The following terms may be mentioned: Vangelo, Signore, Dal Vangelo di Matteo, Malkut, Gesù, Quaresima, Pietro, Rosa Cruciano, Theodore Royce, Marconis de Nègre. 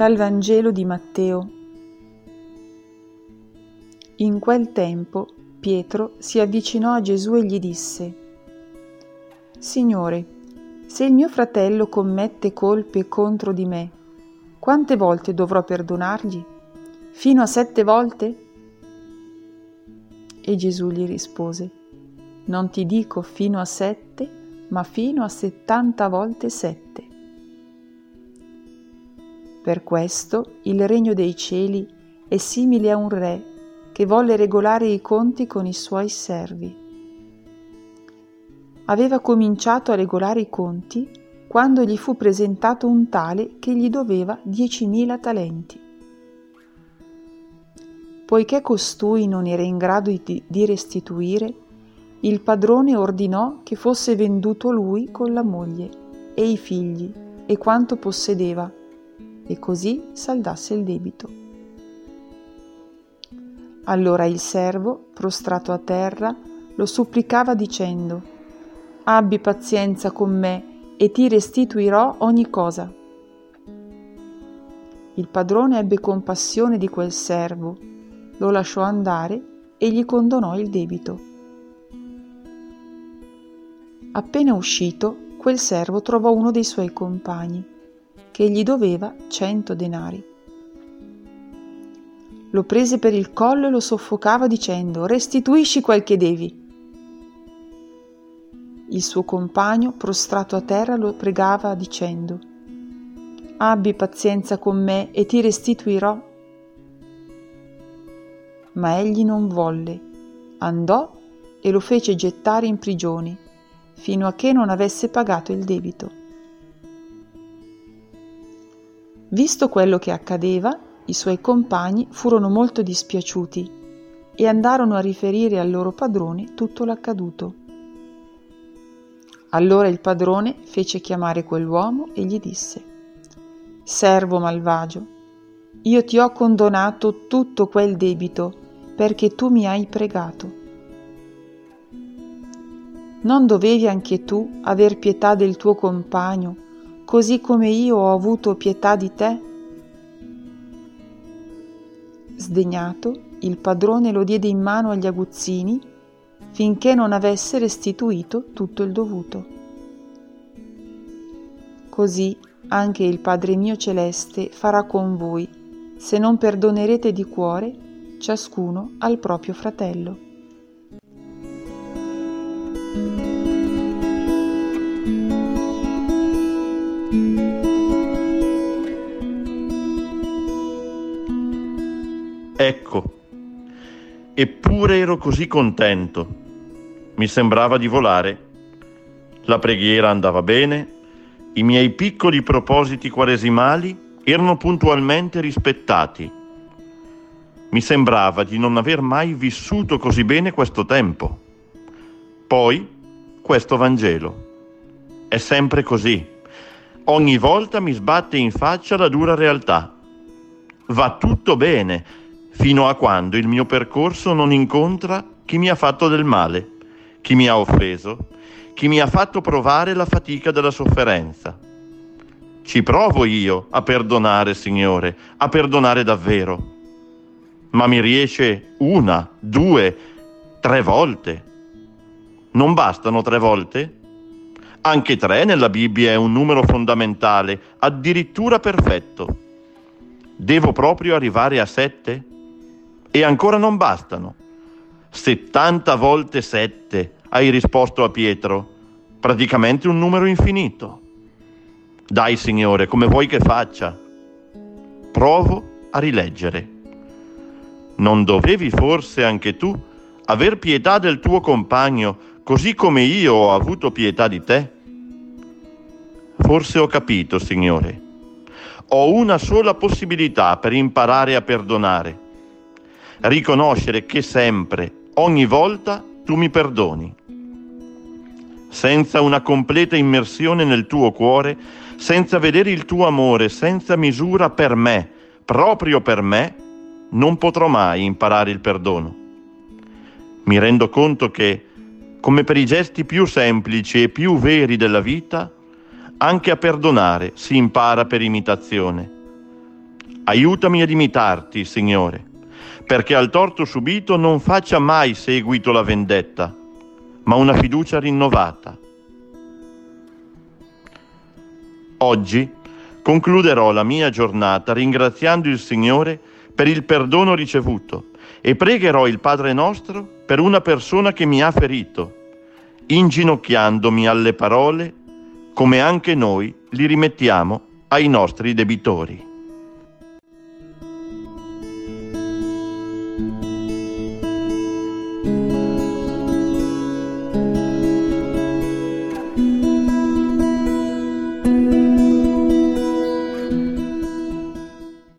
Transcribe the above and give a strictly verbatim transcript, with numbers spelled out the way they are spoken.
Dal Vangelo di Matteo. In quel tempo Pietro si avvicinò a Gesù e gli disse: «Signore, se il mio fratello commette colpe contro di me, quante volte dovrò perdonargli? Fino a sette volte?» E Gesù gli rispose: «Non ti dico fino a sette, ma fino a settanta volte sette. Per questo il regno dei cieli è simile a un re che volle regolare i conti con i suoi servi. Aveva cominciato a regolare i conti quando gli fu presentato un tale che gli doveva diecimila talenti. Poiché costui non era in grado di restituire, il padrone ordinò che fosse venduto lui con la moglie e i figli e quanto possedeva, e così saldasse il debito. Allora il servo, prostrato a terra, lo supplicava dicendo: «Abbi pazienza con me e ti restituirò ogni cosa». Il padrone ebbe compassione di quel servo, lo lasciò andare e gli condonò il debito. Appena uscito, quel servo trovò uno dei suoi compagni, che gli doveva cento denari. Lo prese per il collo e lo soffocava dicendo: «Restituisci quel che devi». Il suo compagno, prostrato a terra, lo pregava dicendo: «Abbi pazienza con me e ti restituirò». Ma egli non volle, andò e lo fece gettare in prigione, fino a che non avesse pagato il debito. Visto quello che accadeva, i suoi compagni furono molto dispiaciuti e andarono a riferire al loro padrone tutto l'accaduto. Allora il padrone fece chiamare quell'uomo e gli disse: «Servo malvagio, io ti ho condonato tutto quel debito perché tu mi hai pregato. Non dovevi anche tu aver pietà del tuo compagno, così come io ho avuto pietà di te?» Sdegnato, il padrone lo diede in mano agli aguzzini finché non avesse restituito tutto il dovuto. Così anche il Padre mio celeste farà con voi, se non perdonerete di cuore ciascuno al proprio fratello». Ecco, eppure ero così contento, mi sembrava di volare, la preghiera andava bene, i miei piccoli propositi quaresimali erano puntualmente rispettati, mi sembrava di non aver mai vissuto così bene questo tempo. Poi, questo Vangelo, è sempre così, ogni volta mi sbatte in faccia la dura realtà, va tutto bene, fino a quando il mio percorso non incontra chi mi ha fatto del male, chi mi ha offeso, chi mi ha fatto provare la fatica della sofferenza. Ci provo io a perdonare, Signore, a perdonare davvero, ma mi riesce una, due, tre volte. Non bastano tre volte? Anche tre nella Bibbia è un numero fondamentale, addirittura perfetto. Devo proprio arrivare a sette? E ancora non bastano. settanta volte sette, hai risposto a Pietro, praticamente un numero infinito. Dai, Signore, come vuoi che faccia? Provo a rileggere. Non dovevi forse anche tu aver pietà del tuo compagno, così come io ho avuto pietà di te? Forse ho capito, Signore. Ho una sola possibilità per imparare a perdonare. Riconoscere che sempre, ogni volta, tu mi perdoni. Senza una completa immersione nel tuo cuore, senza vedere il tuo amore, senza misura per me, proprio per me, non potrò mai imparare il perdono. Mi rendo conto che, come per i gesti più semplici e più veri della vita, anche a perdonare si impara per imitazione. Aiutami ad imitarti, Signore, perché al torto subito non faccia mai seguito la vendetta, ma una fiducia rinnovata. Oggi concluderò la mia giornata ringraziando il Signore per il perdono ricevuto e pregherò il Padre nostro per una persona che mi ha ferito, inginocchiandomi alle parole come anche noi li rimettiamo ai nostri debitori.